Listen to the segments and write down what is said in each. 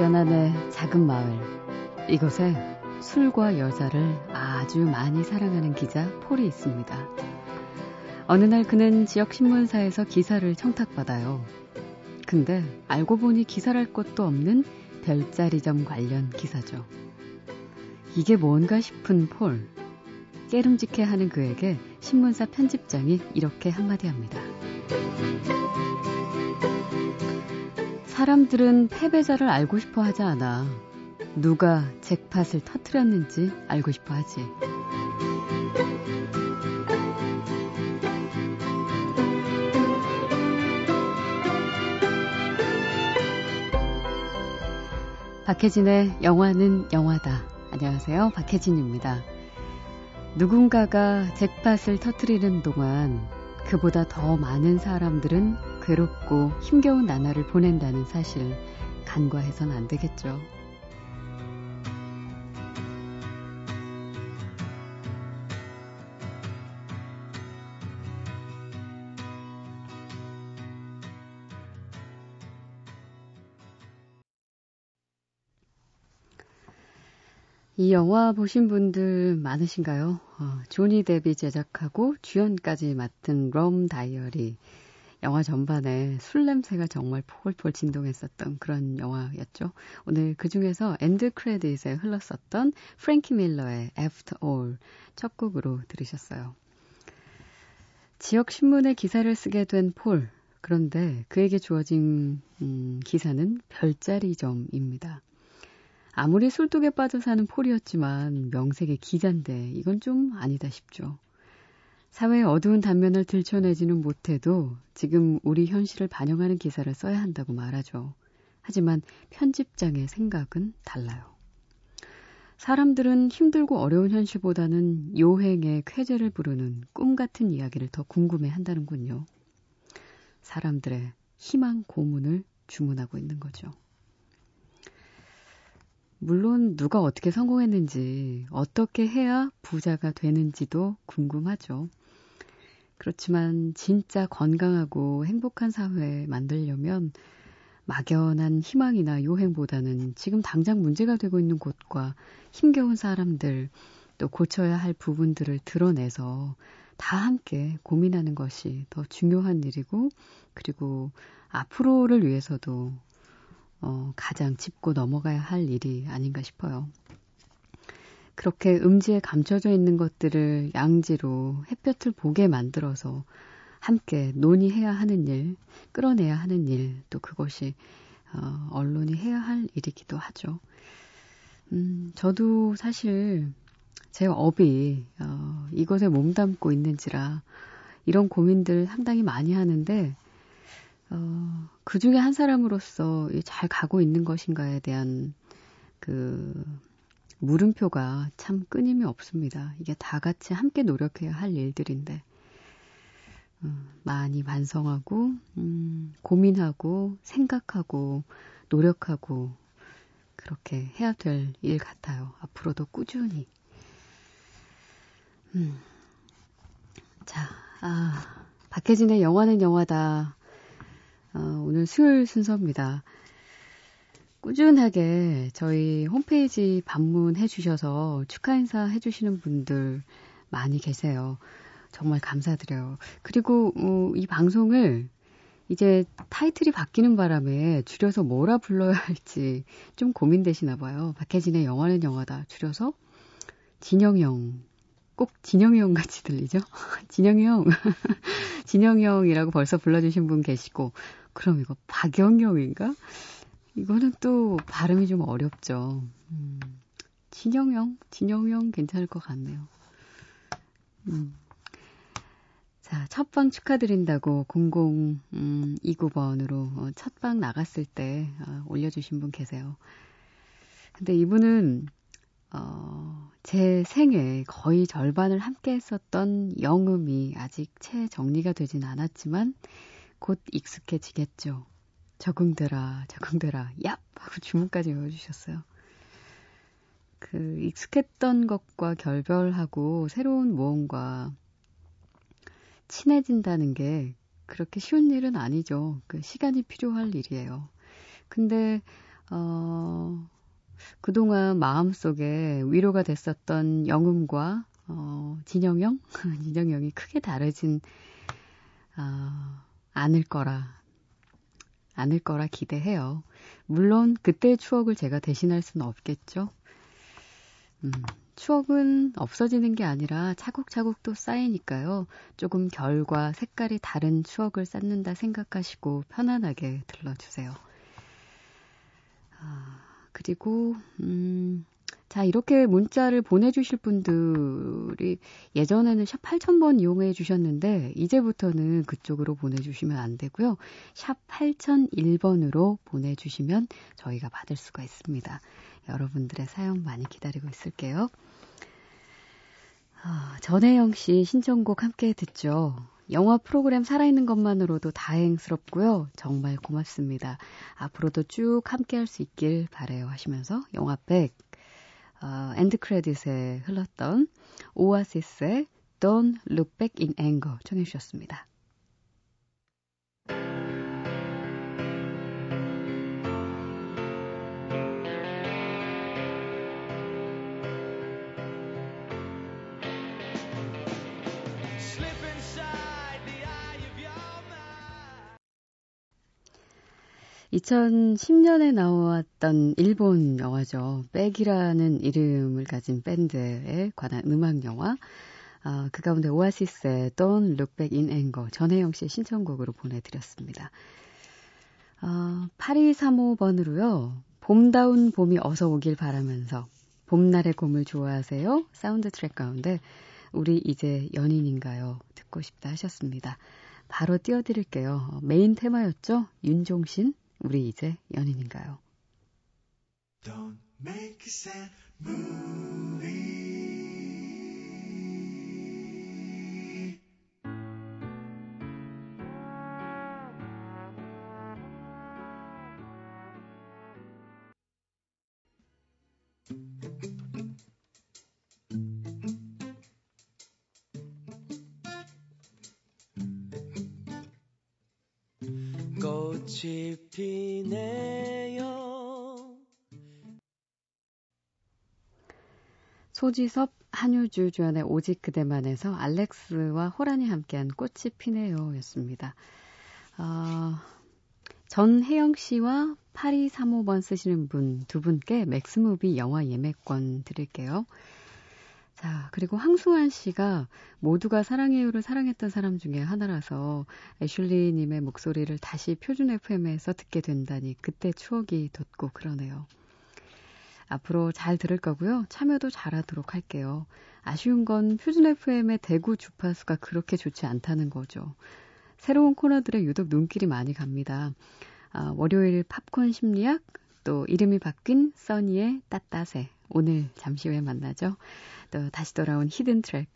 연안의 작은 마을, 이곳에 술과 여자를 아주 많이 사랑하는 기자 폴이 있습니다. 어느 날 그는 지역 신문사에서 기사를 청탁받아요. 근데 알고 보니 기사랄 것도 없는 별자리점 관련 기사죠. 이게 뭔가 싶은 폴, 깨름직해하는 그에게 신문사 편집장이 이렇게 한마디 합니다. 사람들은 패배자를 알고 싶어 하지 않아. 누가 잭팟을 터뜨렸는지 알고 싶어 하지. 박혜진의 영화는 영화다. 안녕하세요. 박혜진입니다. 누군가가 잭팟을 터뜨리는 동안 그보다 더 많은 사람들은 괴롭고 힘겨운 나날을 보낸다는 사실 간과해선 안 되겠죠. 이 영화 보신 분들 많으신가요? 조니 뎁이 제작하고 주연까지 맡은 럼 다이어리. 영화 전반에 술 냄새가 정말 포골포골 진동했었던 그런 영화였죠. 오늘 그중에서 엔드 크레딧에 흘렀었던 프랭키 밀러의 After All 첫 곡으로 들으셨어요. 지역 신문에 기사를 쓰게 된 폴. 그런데 그에게 주어진 기사는 별자리점입니다. 아무리 술독에 빠져 사는 폴이었지만 명색의 기자인데 이건 좀 아니다 싶죠. 사회의 어두운 단면을 들춰내지는 못해도 지금 우리 현실을 반영하는 기사를 써야 한다고 말하죠. 하지만 편집장의 생각은 달라요. 사람들은 힘들고 어려운 현실보다는 요행의 쾌재를 부르는 꿈같은 이야기를 더 궁금해한다는군요. 사람들의 희망 고문을 주문하고 있는 거죠. 물론 누가 어떻게 성공했는지, 어떻게 해야 부자가 되는지도 궁금하죠. 그렇지만 진짜 건강하고 행복한 사회 만들려면 막연한 희망이나 요행보다는 지금 당장 문제가 되고 있는 곳과 힘겨운 사람들, 또 고쳐야 할 부분들을 드러내서 다 함께 고민하는 것이 더 중요한 일이고, 그리고 앞으로를 위해서도 가장 짚고 넘어가야 할 일이 아닌가 싶어요. 그렇게 음지에 감춰져 있는 것들을 양지로 햇볕을 보게 만들어서 함께 논의해야 하는 일, 끌어내야 하는 일, 또 그것이 언론이 해야 할 일이기도 하죠. 저도 사실 제 업이 이것에 몸담고 있는지라 이런 고민들 상당히 많이 하는데 그 중에 한 사람으로서 잘 가고 있는 것인가에 대한 그 물음표가 참 끊임이 없습니다. 이게 다 같이 함께 노력해야 할 일들인데 많이 반성하고 고민하고 생각하고 노력하고 그렇게 해야 될 일 같아요. 앞으로도 꾸준히. 박혜진의 영화는 영화다. 오늘 수요일 순서입니다. 꾸준하게 저희 홈페이지 방문해 주셔서 축하 인사 해주시는 분들 많이 계세요. 정말 감사드려요. 그리고 이 방송을 이제 타이틀이 바뀌는 바람에 줄여서 뭐라 불러야 할지 좀 고민되시나 봐요. 박혜진의 영화는 영화다. 줄여서 진영영. 꼭 진영형 같이 들리죠? 진영형. 진영형이라고 벌써 불러주신 분 계시고, 그럼 이거 박영형인가? 이거는 또 발음이 좀 어렵죠. 진영형 괜찮을 것 같네요. 자, 첫방 축하드린다고 0029번으로 첫방 나갔을 때 올려주신 분 계세요. 근데 이분은 제 생애 거의 절반을 함께 했었던 영음이 아직 채 정리가 되진 않았지만 곧 익숙해지겠죠. 적응되라 얍! 하고 주문까지 외워주셨어요. 그 익숙했던 것과 결별하고 새로운 무언가 친해진다는 게 그렇게 쉬운 일은 아니죠. 그 시간이 필요할 일이에요. 근데 그동안 마음속에 위로가 됐었던 영음과 진영영? 진영영이 크게 다르진 않을 거라 기대해요. 물론 그때의 추억을 제가 대신할 수는 없겠죠. 추억은 없어지는 게 아니라 차곡차곡 또 쌓이니까요. 조금 결과 색깔이 다른 추억을 쌓는다 생각하시고 편안하게 들러주세요. 그리고 자, 이렇게 문자를 보내주실 분들이 예전에는 샵 8000번 이용해 주셨는데 이제부터는 그쪽으로 보내주시면 안 되고요. 샵 8001번으로 보내주시면 저희가 받을 수가 있습니다. 여러분들의 사연 많이 기다리고 있을게요. 전혜영 씨 신청곡 함께 듣죠. 영화 프로그램 살아있는 것만으로도 다행스럽고요. 정말 고맙습니다. 앞으로도 쭉 함께할 수 있길 바라요 하시면서 영화 백 엔드 크레딧에 흘렀던 오아시스의 Don't Look Back in Anger 청해 주셨습니다. 2010년에 나왔던 일본 영화죠. 백이라는 이름을 가진 밴드에 관한 음악 영화. 그 가운데 오아시스의 Don't Look Back in Anger, 전혜영 씨의 신청곡으로 보내드렸습니다. 8235번으로요. 봄다운 봄이 어서 오길 바라면서 봄날의 곰을 좋아하세요? 사운드 트랙 가운데 우리 이제 연인인가요? 듣고 싶다 하셨습니다. 바로 띄워드릴게요. 메인 테마였죠? 윤종신, 우리 이제 연인인가요? Don't make a sad movie. 꽃이 피네요. 소지섭, 한유주 주연의 오직 그대만에서 알렉스와 호란이 함께한 꽃이 피네요 였습니다. 전혜영 씨와 8235번 쓰시는 분 두 분께 맥스무비 영화 예매권 드릴게요. 자, 그리고 황수환 씨가 모두가 사랑해요를 사랑했던 사람 중에 하나라서 애슐리 님의 목소리를 다시 표준 FM에서 듣게 된다니 그때 추억이 돋고 그러네요. 앞으로 잘 들을 거고요. 참여도 잘하도록 할게요. 아쉬운 건 표준 FM의 대구 주파수가 그렇게 좋지 않다는 거죠. 새로운 코너들에 유독 눈길이 많이 갑니다. 월요일 팝콘 심리학, 또 이름이 바뀐 써니의 따따세. 오늘 잠시 후에 만나죠. 또 다시 돌아온 히든 트랙.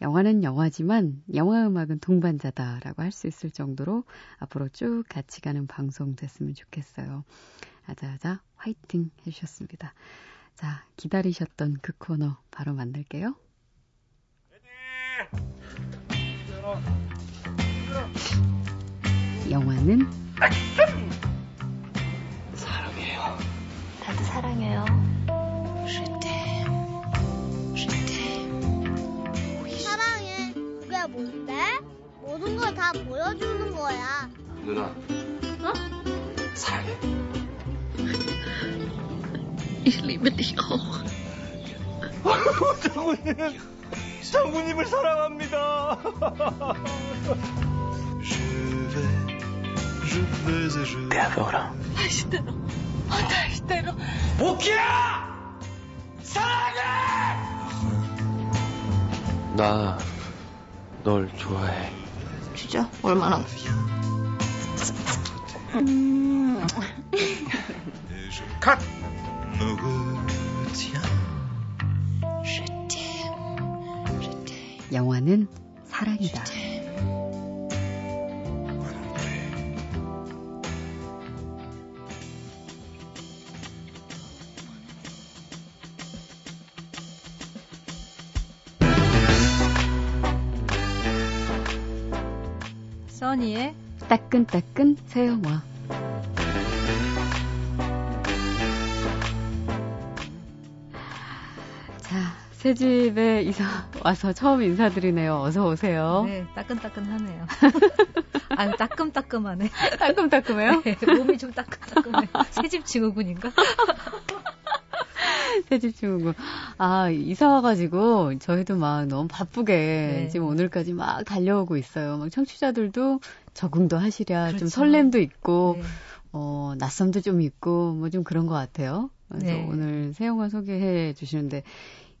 영화는 영화지만 영화 음악은 동반자다라고 할 수 있을 정도로 앞으로 쭉 같이 가는 방송 됐으면 좋겠어요. 아자아자 화이팅 해주셨습니다. 자, 기다리셨던 그 코너 바로 만날게요. 영화는 사랑해요. 다들 사랑해요. 사랑해. 그게 뭔데? 모든 걸 다 보여주는 거야. 누나. 어? 사랑해. Ich liebe dich auch. 장군님, 장군님을 사랑합니다. 배워라. 당신대로, 당신대로. 오키야! 사랑해! 나 널 좋아해. 진짜? 얼마나? 컷! 영화는 사랑이다. 따끈따끈 새 영화. 새 집에 이사 와서 처음 인사드리네요. 어서 오세요. 네, 따끈따끈하네요. 아, 따끔따끔하네. 따끔따끔해요? 네, 몸이 좀 따끔따끔해. 새집 증후군인가? 새집 증후군. 아, 이사 와가지고 저희도 막 너무 바쁘게 네. 지금 오늘까지 막 달려오고 있어요. 막 청취자들도 적응도 하시랴. 그렇죠. 좀 설렘도 있고, 네. 낯섦도 좀 있고, 뭐 좀 그런 것 같아요. 그래서 네. 오늘 세영아 소개해 주시는데,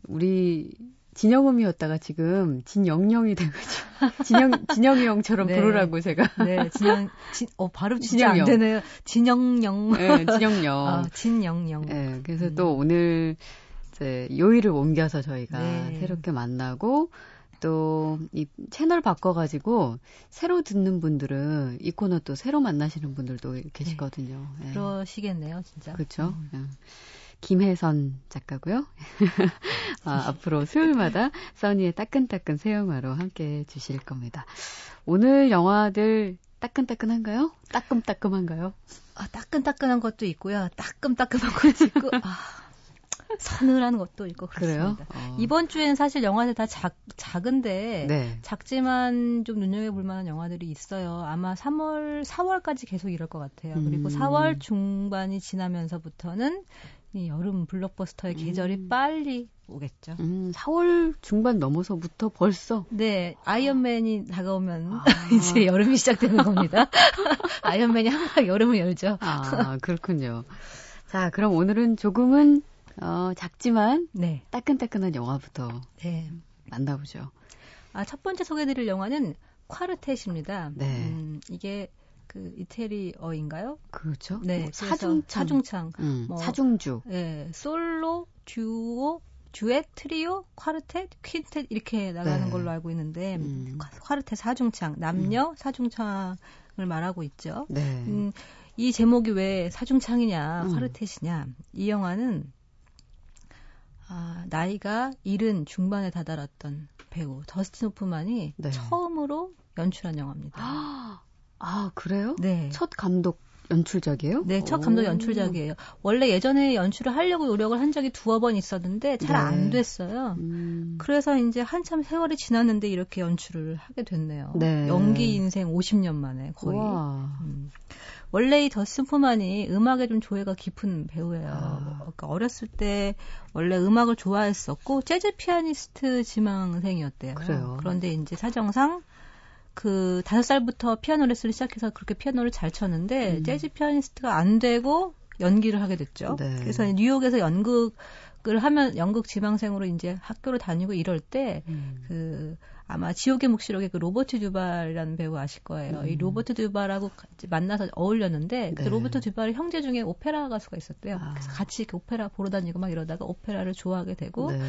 우리 진영음이었다가 지금 진영영이 돼가지고 진영이 형처럼 네. 부르라고 제가 네 발음 진짜 안 되네요. 진영영 네, 진영영 아, 진영영 네, 그래서 또 오늘 이제 요일을 옮겨서 저희가 네. 새롭게 만나고 또 이 채널 바꿔가지고 새로 듣는 분들은 이 코너 또 새로 만나시는 분들도 계시거든요. 네. 네. 그러시겠네요, 진짜. 그렇죠. 김혜선 작가고요. 아, 앞으로 수요일마다 써니의 따끈따끈 새 영화로 함께해 주실 겁니다. 오늘 영화들 따끈따끈한가요? 따끔따끔한가요? 아, 따끈따끈한 것도 있고요. 따끔따끔한 것도 있고 아, 서늘한 것도 있고 그렇습니다. 그래요? 이번 주에는 사실 영화들 다 작은데 네. 작지만 좀 눈여겨볼 만한 영화들이 있어요. 아마 4월까지 계속 이럴 것 같아요. 그리고 4월 중반이 지나면서부터는 이 여름 블록버스터의 계절이 빨리 오겠죠. 4월 중반 넘어서부터 벌써? 네. 아이언맨이 다가오면 이제 여름이 시작되는 겁니다. 아이언맨이 항상 여름을 열죠. 아, 그렇군요. 자, 그럼 오늘은 조금은 작지만 네. 따끈따끈한 영화부터 네. 만나보죠. 아, 첫 번째 소개해드릴 영화는 콰르텟입니다. 네. 이게 그 이태리어인가요? 그렇죠. 네, 사중창, 뭐, 사중주. 네, 솔로, 듀오, 듀엣, 트리오, 콰르텟, 퀸텟 이렇게 나가는 네. 걸로 알고 있는데 콰르텟 사중창, 남녀 사중창을 말하고 있죠. 네. 이 제목이 왜 사중창이냐, 콰르텟이냐? 이 영화는 아, 나이가 70 중반에 다다랐던 배우 더스틴 호프만이 네. 처음으로 연출한 영화입니다. 아, 그래요? 네. 첫 감독 연출작이에요? 네, 첫 감독 연출작이에요. 원래 예전에 연출을 하려고 노력을 한 적이 두어 번 있었는데 잘 안 네. 됐어요. 그래서 이제 한참 세월이 지났는데 이렇게 연출을 하게 됐네요. 네. 연기 인생 50년 만에 거의. 원래 이 더스틴 호프만이 음악에 좀 조예가 깊은 배우예요. 아. 그러니까 어렸을 때 원래 음악을 좋아했었고 재즈 피아니스트 지망생이었대요. 그래요. 그런데 이제 사정상 그 5살부터 피아노 레슨을 시작해서 그렇게 피아노를 잘 쳤는데 재즈 피아니스트가 안 되고 연기를 하게 됐죠. 네. 그래서 뉴욕에서 연극을 하면 연극 지망생으로 이제 학교를 다니고 이럴 때 그 아마 지옥의 묵시록의 그 로버트 듀발이라는 배우 아실 거예요. 이 로버트 듀발하고 같이 만나서 어울렸는데 네. 그 로버트 듀발의 형제 중에 오페라 가수가 있었대요. 아. 그래서 같이 이렇게 오페라 보러 다니고 막 이러다가 오페라를 좋아하게 되고 네.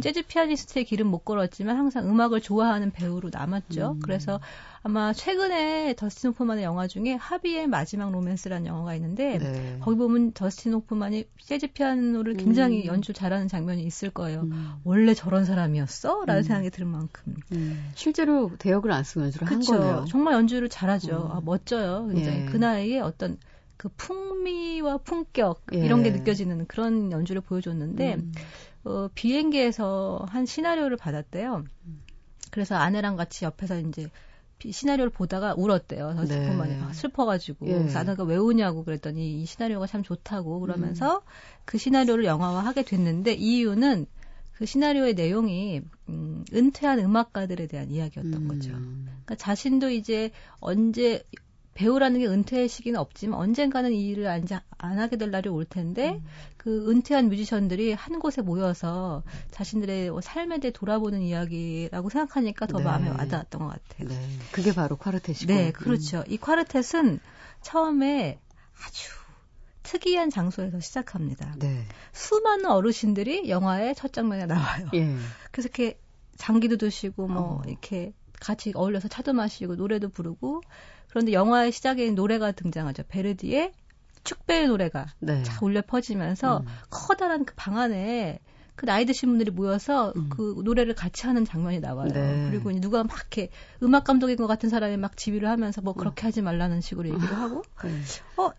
재즈 피아니스트의 길은 못 걸었지만 항상 음악을 좋아하는 배우로 남았죠. 그래서 아마 최근에 더스틴 호프만의 영화 중에 하비의 마지막 로맨스라는 영화가 있는데 네. 거기 보면 더스틴 호프만이 재즈 피아노를 굉장히 연주 잘하는 장면이 있을 거예요. 원래 저런 사람이었어? 라는 생각이 들 만큼 실제로 대역을 안 쓰고 연주를 한 거예요. 정말 연주를 잘하죠. 아, 멋져요. 굉장히 예. 그 나이에 어떤 그 풍미와 품격 예. 이런 게 느껴지는 그런 연주를 보여줬는데 비행기에서 한 시나리오를 받았대요. 그래서 아내랑 같이 옆에서 이제 시나리오를 보다가 울었대요. 더스틴 호프만이 막 슬퍼가지고 예. 그래서 아내가 왜 우냐고 그랬더니 이 시나리오가 참 좋다고 그러면서 그 시나리오를 영화화하게 됐는데 이 이유는 그 시나리오의 내용이 은퇴한 음악가들에 대한 이야기였던 거죠. 그러니까 자신도 이제 언제 배우라는 게 은퇴의 시기는 없지만 언젠가는 이 일을 안 하게 될 날이 올 텐데 그 은퇴한 뮤지션들이 한 곳에 모여서 자신들의 삶에 대해 돌아보는 이야기라고 생각하니까 더 네. 마음에 와닿았던 것 같아요. 네. 그게 바로 콰르텟이고. 네, 그렇죠. 이 콰르텟은 처음에 아주 특이한 장소에서 시작합니다. 네. 수많은 어르신들이 영화의 첫 장면에 나와요. 예. 그래서 이렇게 장기도 드시고 뭐 이렇게 같이 어울려서 차도 마시고 노래도 부르고 그런데 영화의 시작에 노래가 등장하죠. 베르디의 축배의 노래가 네. 쫙 울려 퍼지면서 커다란 그 방 안에 그 나이 드신 분들이 모여서 그 노래를 같이 하는 장면이 나와요. 네. 그리고 이제 누가 막 이렇게 음악 감독인 것 같은 사람이 막 지휘를 하면서 뭐 그렇게 하지 말라는 식으로 얘기를 하고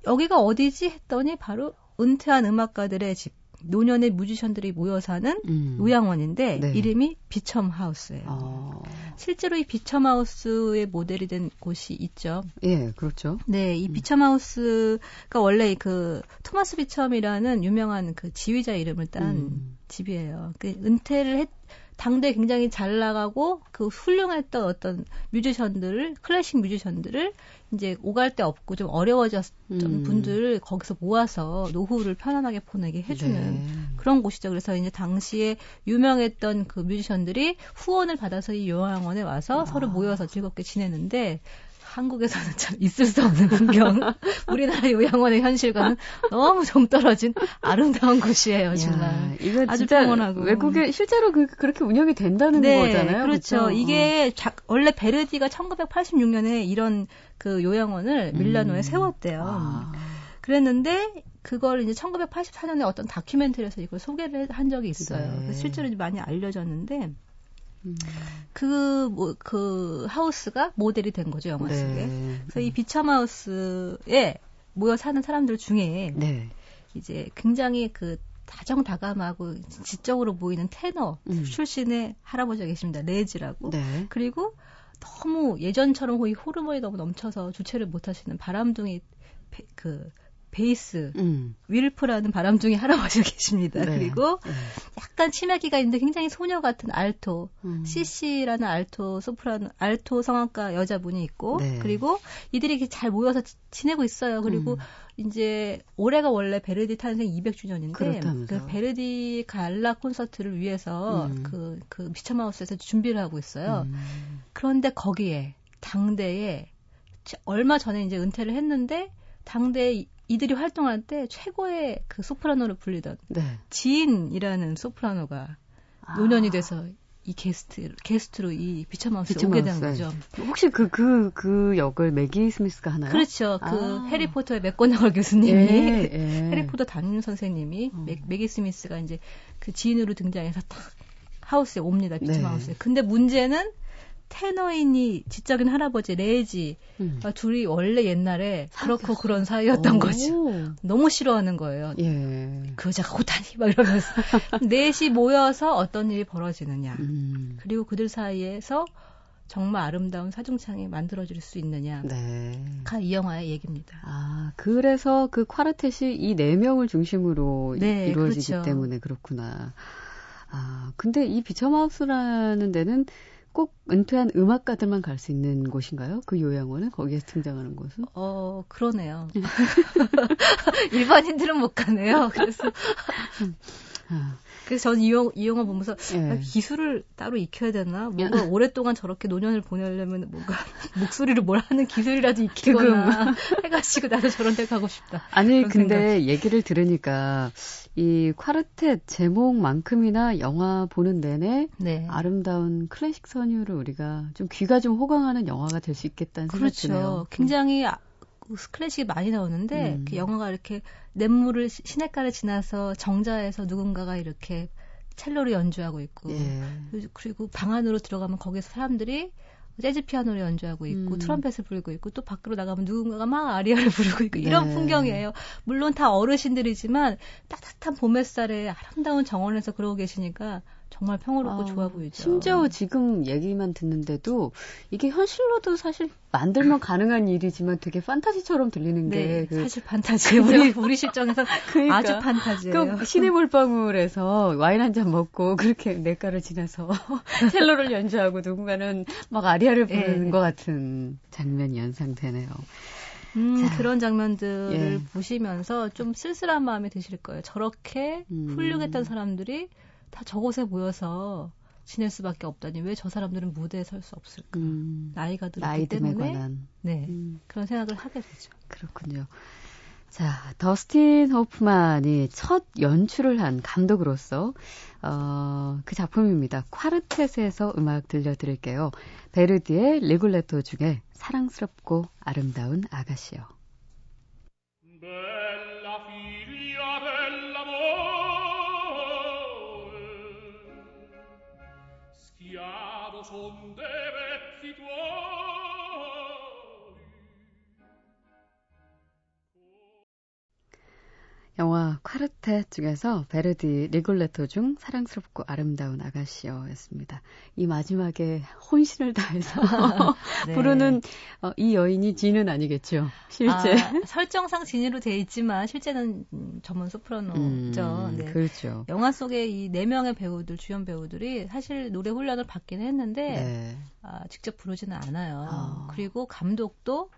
여기가 어디지? 했더니 바로 은퇴한 음악가들의 집. 노년의 뮤지션들이 모여서 하는 요양원인데 네. 이름이 비첨하우스예요. 아. 실제로 이 비첨하우스의 모델이 된 곳이 있죠. 예, 그렇죠. 네, 이 비첨하우스가 원래 그 토마스 비첨이라는 유명한 그 지휘자 이름을 딴 집이에요. 그 은퇴를 당대 굉장히 잘 나가고 그 훌륭했던 어떤 뮤지션들을 클래식 뮤지션들을 이제 오갈 데 없고 좀 어려워졌던 분들을 거기서 모아서 노후를 편안하게 보내게 해주는 네. 그런 곳이죠. 그래서 이제 당시에 유명했던 그 뮤지션들이 후원을 받아서 이 요양원에 와서 아. 서로 모여서 즐겁게 지내는데 한국에서는 참 있을 수 없는 풍경. 우리나라 요양원의 현실과는 너무 동떨어진 아름다운 곳이에요, 정말. 이거 아주 평온하고. 외국에 실제로 그렇게 운영이 된다는 네, 거잖아요. 그렇죠. 그렇죠? 이게 원래 베르디가 1986년에 이런 그 요양원을 밀라노에 세웠대요. 아. 그랬는데 그걸 이제 1984년에 어떤 다큐멘터리에서 이걸 소개를 한 적이 있어요. 네. 그래서 실제로 많이 알려졌는데 그 하우스가 모델이 된 거죠, 영화 속에. 네. 그래서 이 비참하우스에 모여 사는 사람들 중에 네. 이제 굉장히 그 다정다감하고 지적으로 보이는 테너 출신의 할아버지가 계십니다. 레지라고. 네. 그리고 너무 예전처럼 거의 호르몬이 너무 넘쳐서 주체를 못하시는 바람둥이 베이스, 윌프라는 바람둥이 할아버지가 계십니다. 네. 그리고 약간 치매기가 있는데 굉장히 소녀 같은 알토, CC라는 알토, 소프라노, 알토 성악가 여자분이 있고, 네. 그리고 이들이 이렇게 잘 모여서 지내고 있어요. 그리고 이제 올해가 원래 베르디 탄생 200주년인데, 그 베르디 갈라 콘서트를 위해서 그 비참하우스에서 준비를 하고 있어요. 그런데 거기에 당대에 얼마 전에 이제 은퇴를 했는데, 당대에 이들이 활동할 때 최고의 그 소프라노로 불리던 네. 지인이라는 소프라노가 아. 노년이 돼서 이 게스트로 이 비참하우스에 오게 된 거죠. 혹시 그 역을 매기 스미스가 하나요? 그렇죠. 아. 그 해리포터의 맥고나걸 교수님이 해리포터 담임 선생님이 매기 스미스가 이제 그 지인으로 등장해서 딱 하우스에 옵니다. 비참하우스에. 네. 근데 문제는 테너인이 지적인 할아버지 레이지 둘이 원래 옛날에 그렇고 그런 사이였던 거죠. 너무 싫어하는 거예요. 예. 그 여자가 오다니 막 이러면서 넷이 모여서 어떤 일이 벌어지느냐. 그리고 그들 사이에서 정말 아름다운 사중창이 만들어질 수 있느냐가 네. 이 영화의 얘기입니다. 아, 그래서 그 콰르텟이 이 네 명을 중심으로 네, 이루어지기 그렇죠. 때문에 그렇구나. 아, 근데 이 비참하우스라는 데는 꼭 은퇴한 음악가들만 갈 수 있는 곳인가요? 그 요양원은? 거기에 등장하는 곳은? 그러네요. 일반인들은 못 가네요. 그래서 저는 이 영화 보면서 예. 기술을 따로 익혀야 되나? 뭔가 오랫동안 저렇게 노년을 보내려면 뭔가 목소리를 뭘 하는 기술이라도 익히거나 해가지고 나도 저런 데 가고 싶다. 아니 근데 생각. 얘기를 들으니까 이 콰르텟 제목만큼이나 영화 보는 내내 네. 아름다운 클래식 선율을 우리가 좀 귀가 좀 호강하는 영화가 될 수 있겠다는 그렇죠. 생각이 드네요. 굉장히 클래식이 많이 나오는데 그 영화가 이렇게 냇물을 시냇가를 지나서 정자에서 누군가가 이렇게 첼로를 연주하고 있고 예. 그리고 방 안으로 들어가면 거기서 사람들이 재즈 피아노를 연주하고 있고 트럼펫을 불고 있고 또 밖으로 나가면 누군가가 막 아리아를 부르고 있고 이런 네. 풍경이에요. 물론 다 어르신들이지만 따뜻한 봄 햇살에 아름다운 정원에서 그러고 계시니까 정말 평화롭고 좋아 보이죠. 심지어 지금 얘기만 듣는데도 이게 현실로도 사실 만들면 가능한 일이지만 되게 판타지처럼 들리는 네, 게 사실 판타지예요. 우리 실정에서 그러니까, 아주 판타지예요. 시내 몰방울에서 와인 한 잔 먹고 그렇게 냇가를 지나서 첼로를 연주하고 누군가는 막 아리아를 부르는 네. 것 같은 장면이 연상되네요. 그런 장면들을 예. 보시면서 좀 쓸쓸한 마음이 드실 거예요. 저렇게 훌륭했던 사람들이 다 저곳에 모여서 지낼 수밖에 없다니 왜 저 사람들은 무대에 설 수 없을까? 나이가 들었기 때문에 관한. 네 그런 생각을 하게 되죠. 그렇군요. 자, 더스틴 호프만이 첫 연출을 한 감독으로서 그 작품입니다. 콰르텟에서 음악 들려드릴게요. 베르디의 리골레토 중에 사랑스럽고 아름다운 아가씨요. Son dei vecchi tuoi. 영화 콰르텟 중에서 베르디 리골레토 중 사랑스럽고 아름다운 아가씨였습니다. 이 마지막에 혼신을 다해서 네. 부르는 이 여인이 진은 아니겠죠. 실제. 아, 설정상 진으로 돼 있지만 실제는 전문 소프라노죠. 네. 그렇죠. 영화 속에 이 네 명의 배우들, 주연 배우들이 사실 노래 훈련을 받긴 했는데 네. 아, 직접 부르지는 않아요. 그리고 감독도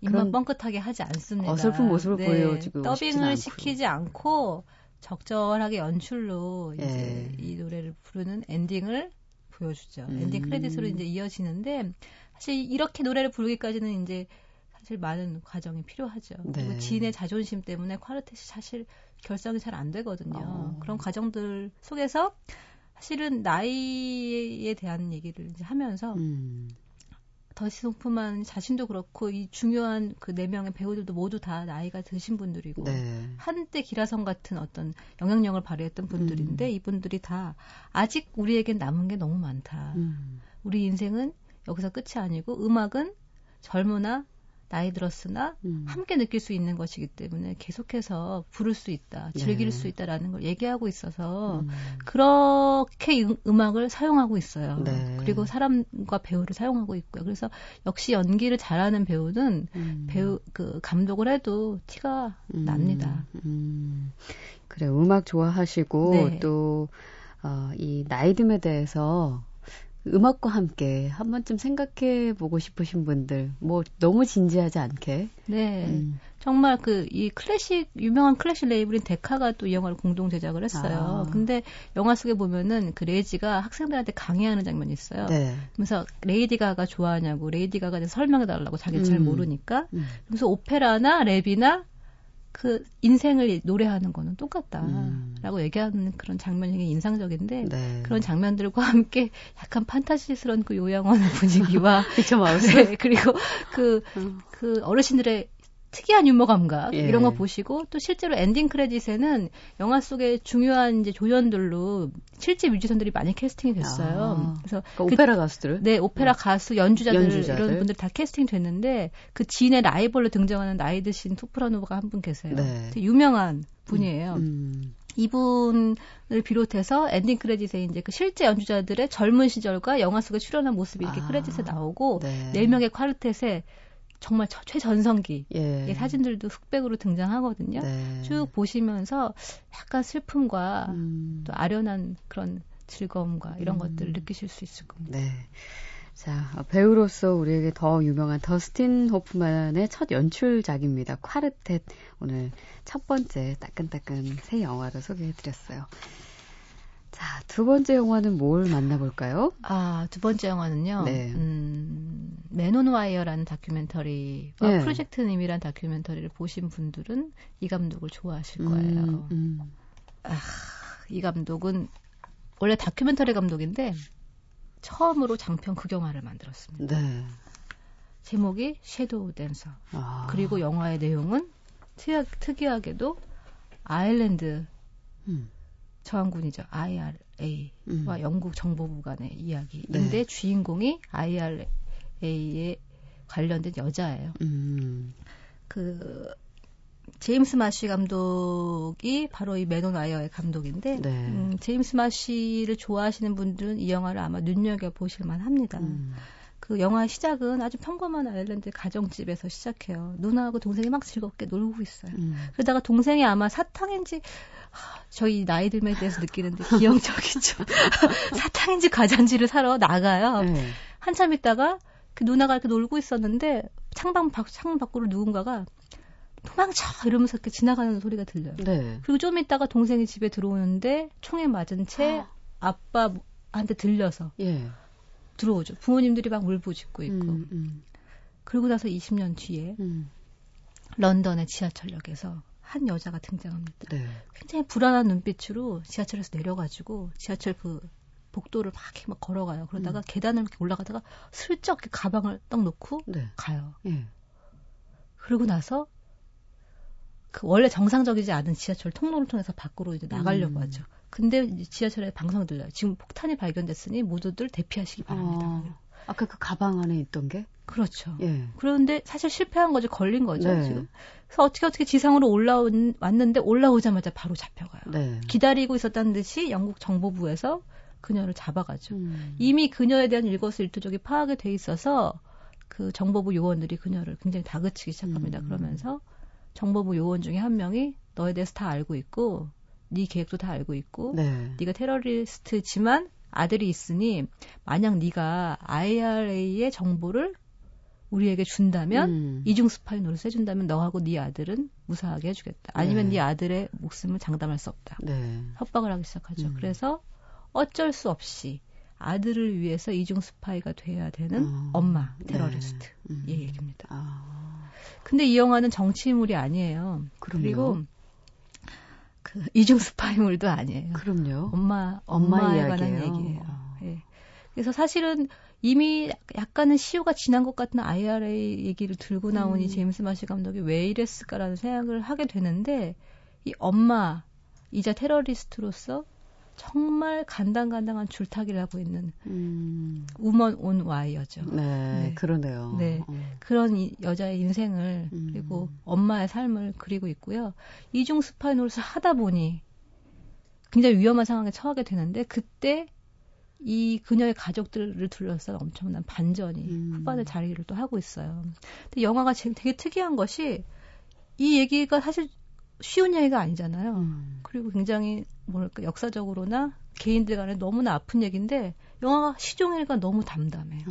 입만 뻥끗하게 하지 않습니다. 어설픈 모습을 네, 보여주고 더빙을 시키지 않고 적절하게 연출로 이제 네. 이 노래를 부르는 엔딩을 보여주죠. 엔딩 크레딧으로 이제 이어지는데 사실 이렇게 노래를 부르기까지는 이제 사실 많은 과정이 필요하죠. 네. 그리고 진의 자존심 때문에 콰르텟이 사실 결성이 잘 안 되거든요. 그런 과정들 속에서 사실은 나이에 대한 얘기를 이제 하면서 더스틴 호프만 자신도 그렇고 이 중요한 그 네 명의 배우들도 모두 다 나이가 드신 분들이고 네. 한때 기라성 같은 어떤 영향력을 발휘했던 분들인데 이분들이 다 아직 우리에게 남은 게 너무 많다. 우리 인생은 여기서 끝이 아니고 음악은 젊으나 나이 들었으나 함께 느낄 수 있는 것이기 때문에 계속해서 부를 수 있다, 즐길 네. 수 있다라는 걸 얘기하고 있어서 그렇게 음악을 사용하고 있어요. 네. 그리고 사람과 배우를 사용하고 있고요. 그래서 역시 연기를 잘하는 배우는 배우 그 감독을 해도 티가 납니다. 그래 음악 좋아하시고 네. 또 이 나이듦에 대해서. 음악과 함께 한 번쯤 생각해 보고 싶으신 분들, 뭐, 너무 진지하지 않게. 네. 정말 그, 이 클래식, 유명한 클래식 레이블인 데카가 또 이 영화를 공동 제작을 했어요. 근데 영화 속에 보면은 그 레지가 학생들한테 강의하는 장면이 있어요. 네. 그래서 레이디 가가 좋아하냐고, 레이디 가가 대해서 설명해 달라고 자기 잘 모르니까. 그래서 오페라나 랩이나 그 인생을 노래하는 거는 똑같다라고 얘기하는 그런 장면이 되게 인상적인데 네. 그런 장면들과 함께 약간 판타지스러운 그 요양원의 분위기와 그쵸, 네, 그리고 그 어르신들의 특이한 유머 감각 예. 이런 거 보시고 또 실제로 엔딩 크레딧에는 영화 속의 중요한 이제 조연들로 실제 뮤지션들이 많이 캐스팅이 됐어요. 그래서 그러니까 오페라 가수들? 네, 오페라 가수, 연주자들 이런 분들 다 캐스팅 됐는데 그 진의 라이벌로 등장하는 나이 드신 소프라노가 한 분 계세요. 네. 되게 유명한 분이에요. 이분을 비롯해서 엔딩 크레딧에 이제 그 실제 연주자들의 젊은 시절과 영화 속에 출연한 모습이 이렇게 크레딧에 나오고 네. 4명의 콰르텟에 정말 최전성기의 예. 사진들도 흑백으로 등장하거든요. 네. 쭉 보시면서 약간 슬픔과 또 아련한 그런 즐거움과 이런 것들을 느끼실 수 있을 겁니다. 네. 자, 배우로서 우리에게 더 유명한 더스틴 호프만의 첫 연출작입니다. 콰르텟 오늘 첫 번째 따끈따끈 새 영화로 소개해드렸어요. 자, 두 번째 영화는 뭘 만나볼까요? 아, 두 번째 영화는요. 네. 맨 온 와이어라는 다큐멘터리와 네. 프로젝트 님이라는 다큐멘터리를 보신 분들은 이 감독을 좋아하실 거예요. 아, 이 감독은 원래 다큐멘터리 감독인데 처음으로 장편 극영화를 만들었습니다. 네. 제목이 섀도우 댄서. 아. 그리고 영화의 내용은 특이하게도 아일랜드 저항군이죠. IRA와 영국 정보부 간의 이야기인데 네. 주인공이 IRA에 관련된 여자예요. 그 제임스 마쉬 감독이 바로 이 맨 온 와이어의 감독인데 네. 제임스 마쉬를 좋아하시는 분들은 이 영화를 아마 눈여겨보실 만합니다. 그 영화의 시작은 아주 평범한 아일랜드 가정집에서 시작해요. 누나하고 동생이 막 즐겁게 놀고 있어요. 그러다가 동생이 아마 사탕인지 저희 나이 들에 대해서 느끼는데 기형적이죠. 사탕인지 과자인지를 사러 나가요. 네. 한참 있다가 그 누나가 이렇게 놀고 있었는데 창문 밖으로 누군가가 도망쳐! 이러면서 이렇게 지나가는 소리가 들려요. 네. 그리고 좀 있다가 동생이 집에 들어오는데 총에 맞은 채 아빠한테 들려서 예. 들어오죠. 부모님들이 막 울부짖고 있고. 그러고 나서 20년 뒤에 런던의 지하철역에서 한 여자가 등장합니다. 네. 굉장히 불안한 눈빛으로 지하철에서 내려가지고 지하철 그 복도를 막 걸어가요. 그러다가 계단을 이렇게 올라가다가 슬쩍 가방을 딱 놓고 네. 가요. 예. 그러고 나서 그 원래 정상적이지 않은 지하철 통로를 통해서 밖으로 이제 나가려고 하죠. 근데 지하철에 방송이 들려요. 지금 폭탄이 발견됐으니 모두들 대피하시기 바랍니다. 아까 그 가방 안에 있던 게? 그렇죠. 예. 그런데 사실 실패한 거지 걸린 거죠. 네. 지금. 그래서 어떻게 지상으로 올라왔는데 올라오자마자 바로 잡혀가요. 네. 기다리고 있었다는 듯이 영국 정보부에서 그녀를 잡아가죠. 이미 그녀에 대한 일거수일투족이 파악이 돼 있어서 그 정보부 요원들이 그녀를 굉장히 다그치기 시작합니다. 그러면서 정보부 요원 중에 한 명이 너에 대해서 다 알고 있고 네 계획도 다 알고 있고 네. 네가 테러리스트지만 아들이 있으니 만약 네가 IRA의 정보를 우리에게 준다면 이중 스파이 노릇을 해준다면 너하고 네 아들은 무사하게 해주겠다. 아니면 네 아들의 목숨을 장담할 수 없다. 네. 협박을 하기 시작하죠. 그래서 어쩔 수 없이 아들을 위해서 이중 스파이가 돼야 되는 엄마 테러리스트 네. 이 얘기입니다. 아. 근데 이 영화는 정치인물이 아니에요. 그럼요. 그리고 그 이중 스파이물도 아니에요. 그럼요. 엄마에 관한 얘기예요. 아. 예. 그래서 사실은 이미 약간은 시효가 지난 것 같은 IRA 얘기를 들고 나온 이 제임스 마쉬 감독이 왜 이랬을까라는 생각을 하게 되는데 이 엄마이자 테러리스트로서 정말 간당간당한 줄타기를 하고 있는 우먼 온 와이어죠. 네, 네. 그러네요. 네, 그런 여자의 인생을 그리고 엄마의 삶을 그리고 있고요. 이중 스파이 노릇을 하다 보니 굉장히 위험한 상황에 처하게 되는데 그때 이 그녀의 가족들을 둘러싼 엄청난 반전이 후반에 자리를 또 하고 있어요. 근데 영화가 지금 되게 특이한 것이 이 얘기가 사실 쉬운 얘기가 아니잖아요. 그리고 굉장히 뭐랄까 역사적으로나 개인들 간에 너무나 아픈 얘기인데 영화가 시종일관 너무 담담해요.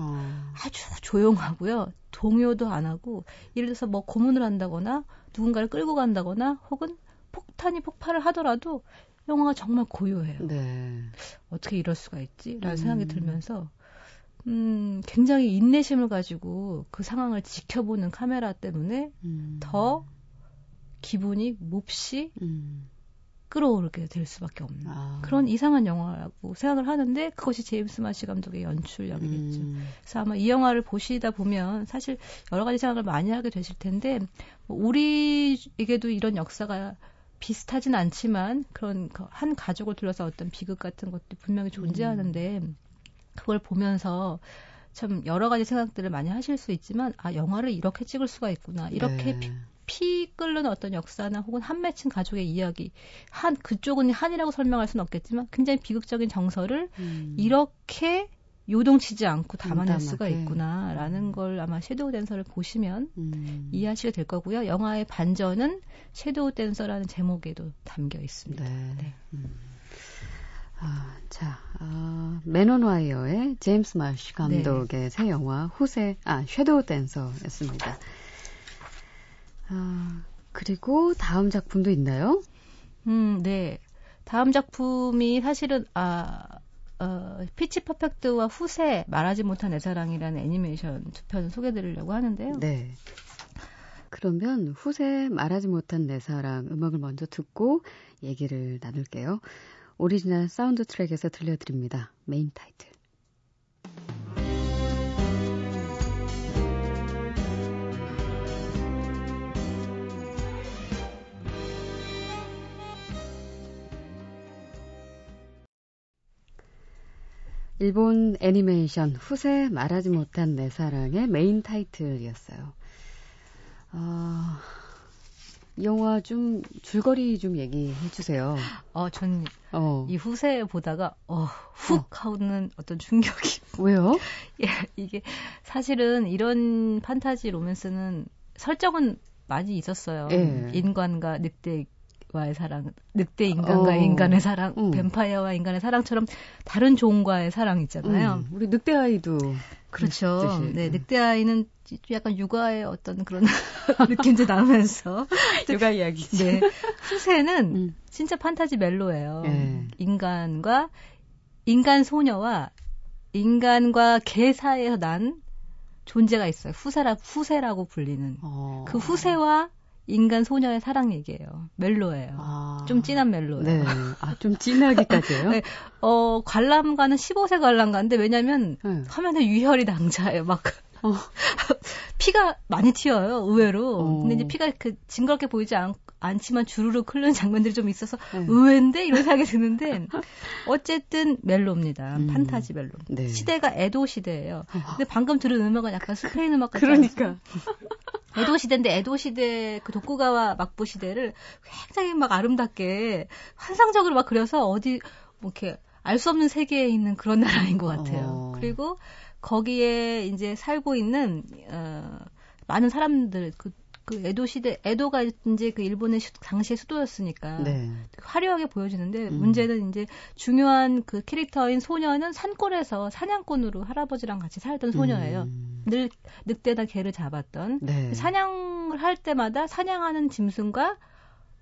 아주 조용하고요. 동요도 안 하고 예를 들어서 뭐 고문을 한다거나 누군가를 끌고 간다거나 혹은 폭탄이 폭발을 하더라도 영화가 정말 고요해요. 네. 어떻게 이럴 수가 있지라는 생각이 들면서 굉장히 인내심을 가지고 그 상황을 지켜보는 카메라 때문에 더 기분이 몹시 끌어오르게 될 수밖에 없는 그런 이상한 영화라고 생각을 하는데 그것이 제임스 마쉬 감독의 연출력이겠죠. 그래서 아마 이 영화를 보시다 보면 사실 여러 가지 생각을 많이 하게 되실 텐데 뭐 우리에게도 이런 역사가 비슷하진 않지만 그런 한 가족을 둘러서 어떤 비극 같은 것도 분명히 존재하는데 그걸 보면서 참 여러 가지 생각들을 많이 하실 수 있지만 아 영화를 이렇게 찍을 수가 있구나. 이렇게 네. 피 끓는 어떤 역사나 혹은 한 맺힌 가족의 이야기 한 그쪽은 한이라고 설명할 수는 없겠지만 굉장히 비극적인 정서를 이렇게 요동치지 않고 담아낼 수가 있구나라는 걸 아마 섀도우 댄서를 보시면 이해하시게 될 거고요. 영화의 반전은 섀도우 댄서라는 제목에도 담겨 있습니다. 네. 네. 맨 온 와이어의 제임스 마쉬 감독의 네. 새 영화 후세, 섀도우 댄서였습니다. 그리고 다음 작품도 있나요? 네. 다음 작품이 사실은 피치 퍼펙트와 후세 말하지 못한 내 사랑이라는 애니메이션 두 편을 소개드리려고 하는데요. 네. 그러면 후세 말하지 못한 내 사랑 음악을 먼저 듣고 얘기를 나눌게요. 오리지널 사운드 트랙에서 들려드립니다. 메인 타이틀. 일본 애니메이션 후세 말하지 못한 내 사랑의 메인 타이틀이었어요. 이 영화 좀 줄거리 좀 얘기해 주세요. 전 이 후세 보다가 훅 하는 어떤 충격이. 왜요? 예, 이게 사실은 이런 판타지 로맨스는 설정은 많이 있었어요. 예. 인간과 늑대. 와의 사랑, 늑대 인간과 인간의 사랑, 뱀파이어와 인간의 사랑처럼 다른 종과의 사랑 있잖아요. 우리 늑대 아이도 그렇죠. 네, 늑대 아이는 약간 육아의 어떤 그런 느낌도 나면서 육아 이야기죠. 네, 후세는 진짜 판타지 멜로예요. 예. 인간과 인간 소녀와 인간과 개 사이에서 난 존재가 있어요. 후세라고 불리는 그 후세와 인간 소녀의 사랑 얘기예요. 멜로예요. 좀 진한 멜로예요. 네. 좀 진하기까지요? 네. 관람가는 15세 관람가인데 왜냐면 화면에 유혈이 낭자예요. 막 피가 많이 튀어요. 의외로. 근데 이제 피가 그 징그럽게 보이지 않지만 주르륵 흐르는 장면들이 좀 있어서 의외인데 이런 생각이 드는데 어쨌든 멜로입니다. 판타지 멜로. 네. 시대가 에도 시대예요. 근데 방금 들은 음악은 약간 스페인 음악 같아요. 그러니까. 에도 시대인데 에도 시대 그 도쿠가와 막부 시대를 굉장히 막 아름답게 환상적으로 막 그려서 어디 뭐 이렇게 알 수 없는 세계에 있는 그런 나라인 것 같아요. 그리고 거기에 이제 살고 있는 많은 사람들 그 에도 시대 에도가 이제 그 일본의 당시의 수도였으니까 네. 화려하게 보여지는데 문제는 이제 중요한 그 캐릭터인 소녀는 산골에서 사냥꾼으로 할아버지랑 같이 살던 소녀예요. 늘 늑대나 개를 잡았던 네. 사냥을 할 때마다 사냥하는 짐승과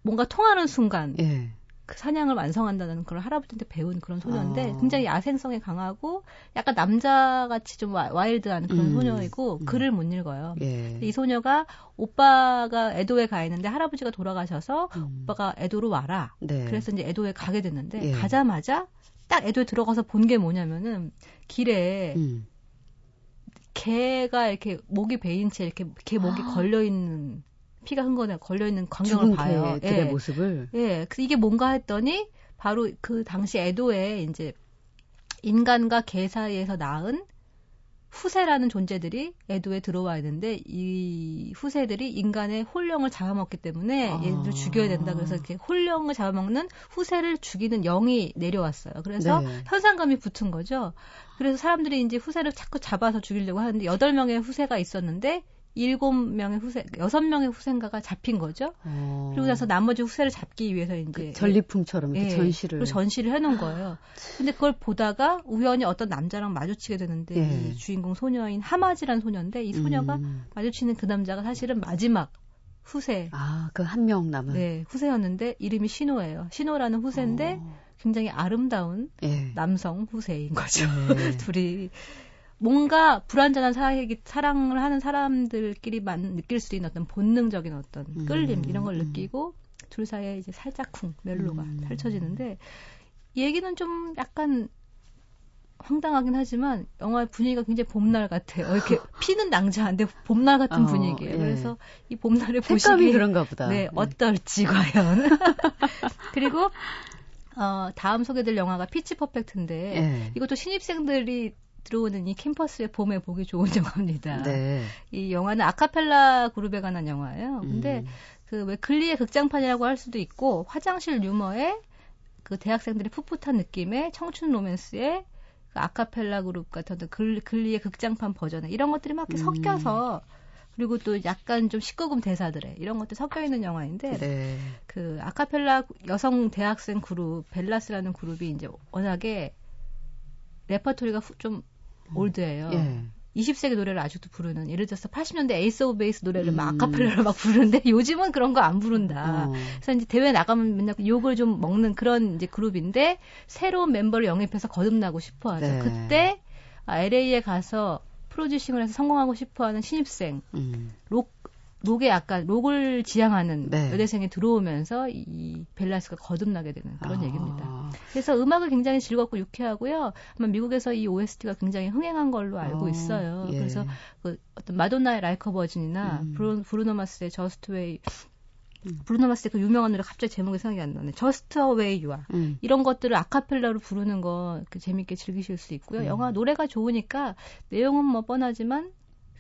뭔가 통하는 순간 예. 그 사냥을 완성한다는 그런 할아버지한테 배운 그런 소녀인데 굉장히 야생성이 강하고 약간 남자같이 좀 와일드한 그런 소녀이고 글을 못 읽어요. 예. 이 소녀가 오빠가 에도에 가 있는데 할아버지가 돌아가셔서 오빠가 에도로 와라. 네. 그래서 이제 에도에 가게 됐는데 예. 가자마자 딱 에도에 들어가서 본 게 뭐냐면은 길에 개가 이렇게 목이 베인 채 이렇게 개 목이 걸려있는 피가 흥건해 걸려있는 광경을 봐요. 개들의 예. 모습을. 예. 이게 뭔가 했더니 바로 그 당시 에도에 이제 인간과 개 사이에서 낳은 후세라는 존재들이 에도에 들어와 있는데 이 후세들이 인간의 혼령을 잡아먹기 때문에 얘들 죽여야 된다. 그래서 이렇게 혼령을 잡아먹는 후세를 죽이는 영이 내려왔어요. 그래서 네. 현상감이 붙은 거죠. 그래서 사람들이 이제 후세를 자꾸 잡아서 죽이려고 하는데 8명의 후세가 있었는데 7명의 후세, 6명의 후세인가가 잡힌 거죠. 그리고 나서 나머지 후세를 잡기 위해서 이제. 그 전리품처럼 이렇게 예, 전시를 해놓은 거예요. 근데 그걸 보다가 우연히 어떤 남자랑 마주치게 되는데, 예. 이 주인공 소녀인 하마지란 소녀인데, 이 소녀가 마주치는 그 남자가 사실은 마지막 후세. 아, 그 한 명 남은? 네, 후세였는데, 이름이 신호예요. 신호라는 후세인데, 굉장히 아름다운 예. 남성 후세인 거죠. 예. 둘이. 뭔가 불완전한 사랑을 하는 사람들끼리만 느낄 수 있는 어떤 본능적인 어떤 끌림 이런 걸 느끼고 둘 사이에 이제 살짝쿵 멜로가 펼쳐지는데 얘기는 좀 약간 황당하긴 하지만 영화의 분위기가 굉장히 봄날 같아요. 이렇게 피는 낭자인데 봄날 같은 분위기예요. 예. 그래서 이 봄날을 보시기 그런가 보다. 네, 어떨지 과연. 그리고 다음 소개될 영화가 피치 퍼펙트인데 예. 이것도 신입생들이 들어오는 이 캠퍼스의 봄에 보기 좋은 영화입니다. 네. 이 영화는 아카펠라 그룹에 관한 영화예요. 근데 그 왜 글리의 극장판이라고 할 수도 있고 화장실 유머에 그 대학생들의 풋풋한 느낌에 청춘 로맨스에 그 아카펠라 그룹 같은 글리의 극장판 버전에 이런 것들이 막 이렇게 섞여서 그리고 또 약간 좀 19금 대사들에 이런 것도 섞여 있는 영화인데 네. 그 아카펠라 여성 대학생 그룹 벨라스라는 그룹이 이제 워낙에 레퍼토리가 좀 올드해요. 예. 20세기 노래를 아직도 부르는 예를 들어서 80년대 에이스 오브 베이스 노래를 막 아카펠라로 막 부르는데 요즘은 그런 거 안 부른다. 그래서 이제 대회 나가면 맨날 욕을 좀 먹는 그런 이제 그룹인데 새로운 멤버를 영입해서 거듭나고 싶어하죠. 네. 그때 LA에 가서 프로듀싱을 해서 성공하고 싶어하는 신입생 록에 약간 록을 지향하는 네. 여대생이 들어오면서 이 벨라스가 거듭나게 되는 그런 얘기입니다. 그래서 음악을 굉장히 즐겁고 유쾌하고요. 아마 미국에서 이 OST가 굉장히 흥행한 걸로 알고 있어요. 예. 그래서 그 어떤 마돈나의 Like a Virgin이나 브루노 마스의 저스트웨이 브루노 마스의 그 유명한 노래 갑자기 제목이 생각이 안 나네. 저스트웨이 유아 이런 것들을 아카펠라로 부르는 거 재밌게 즐기실 수 있고요. 영화 노래가 좋으니까 내용은 뭐 뻔하지만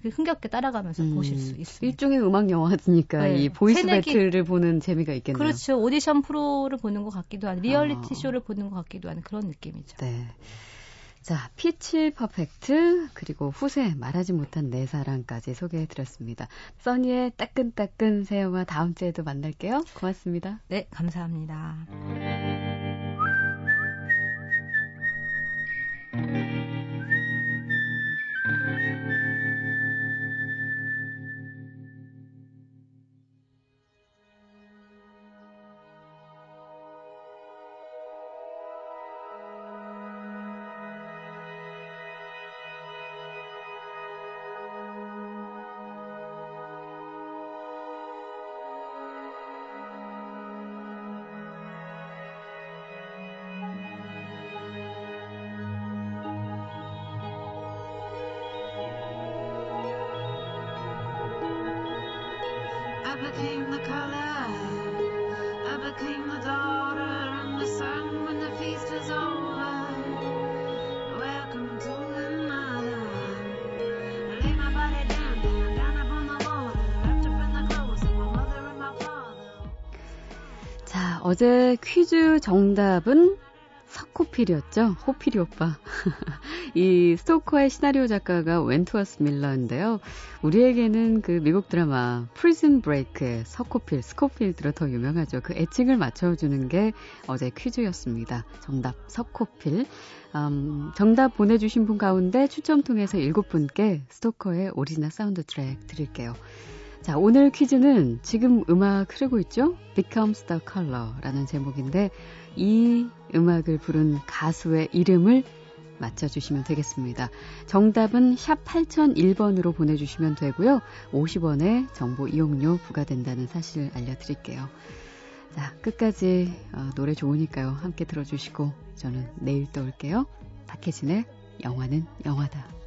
흥겹게 따라가면서 보실 수 있습니다. 일종의 음악 영화니까 네. 이 보이스 새내기, 배틀을 보는 재미가 있겠네요. 그렇죠. 오디션 프로를 보는 것 같기도 한 리얼리티 쇼를 보는 것 같기도 한 그런 느낌이죠. 네. 자, 피치 퍼펙트 그리고 후세 말하지 못한 내 사랑까지 소개해드렸습니다. 써니의 따끈따끈 새 영화 다음 주에도 만날게요. 고맙습니다. 네, 감사합니다. 어제 퀴즈 정답은 석호필이었죠. 호필이 오빠. 이 스토커의 시나리오 작가가 웬트워스 밀러인데요. 우리에게는 그 미국 드라마 프리즌 브레이크의 석호필, 스코필드로 더 유명하죠. 그 애칭을 맞춰주는 게 어제 퀴즈였습니다. 정답 석호필. 정답 보내주신 분 가운데 추첨 통해서 7분께 스토커의 오리지널 사운드 트랙 드릴게요. 자, 오늘 퀴즈는 지금 음악 흐르고 있죠? becomes the color 라는 제목인데 이 음악을 부른 가수의 이름을 맞춰주시면 되겠습니다. 정답은 샵 8001번으로 보내주시면 되고요. 50원의 정보 이용료 부과된다는 사실 알려드릴게요. 자, 끝까지 노래 좋으니까요. 함께 들어주시고 저는 내일 또 올게요. 박혜진의 영화는 영화다.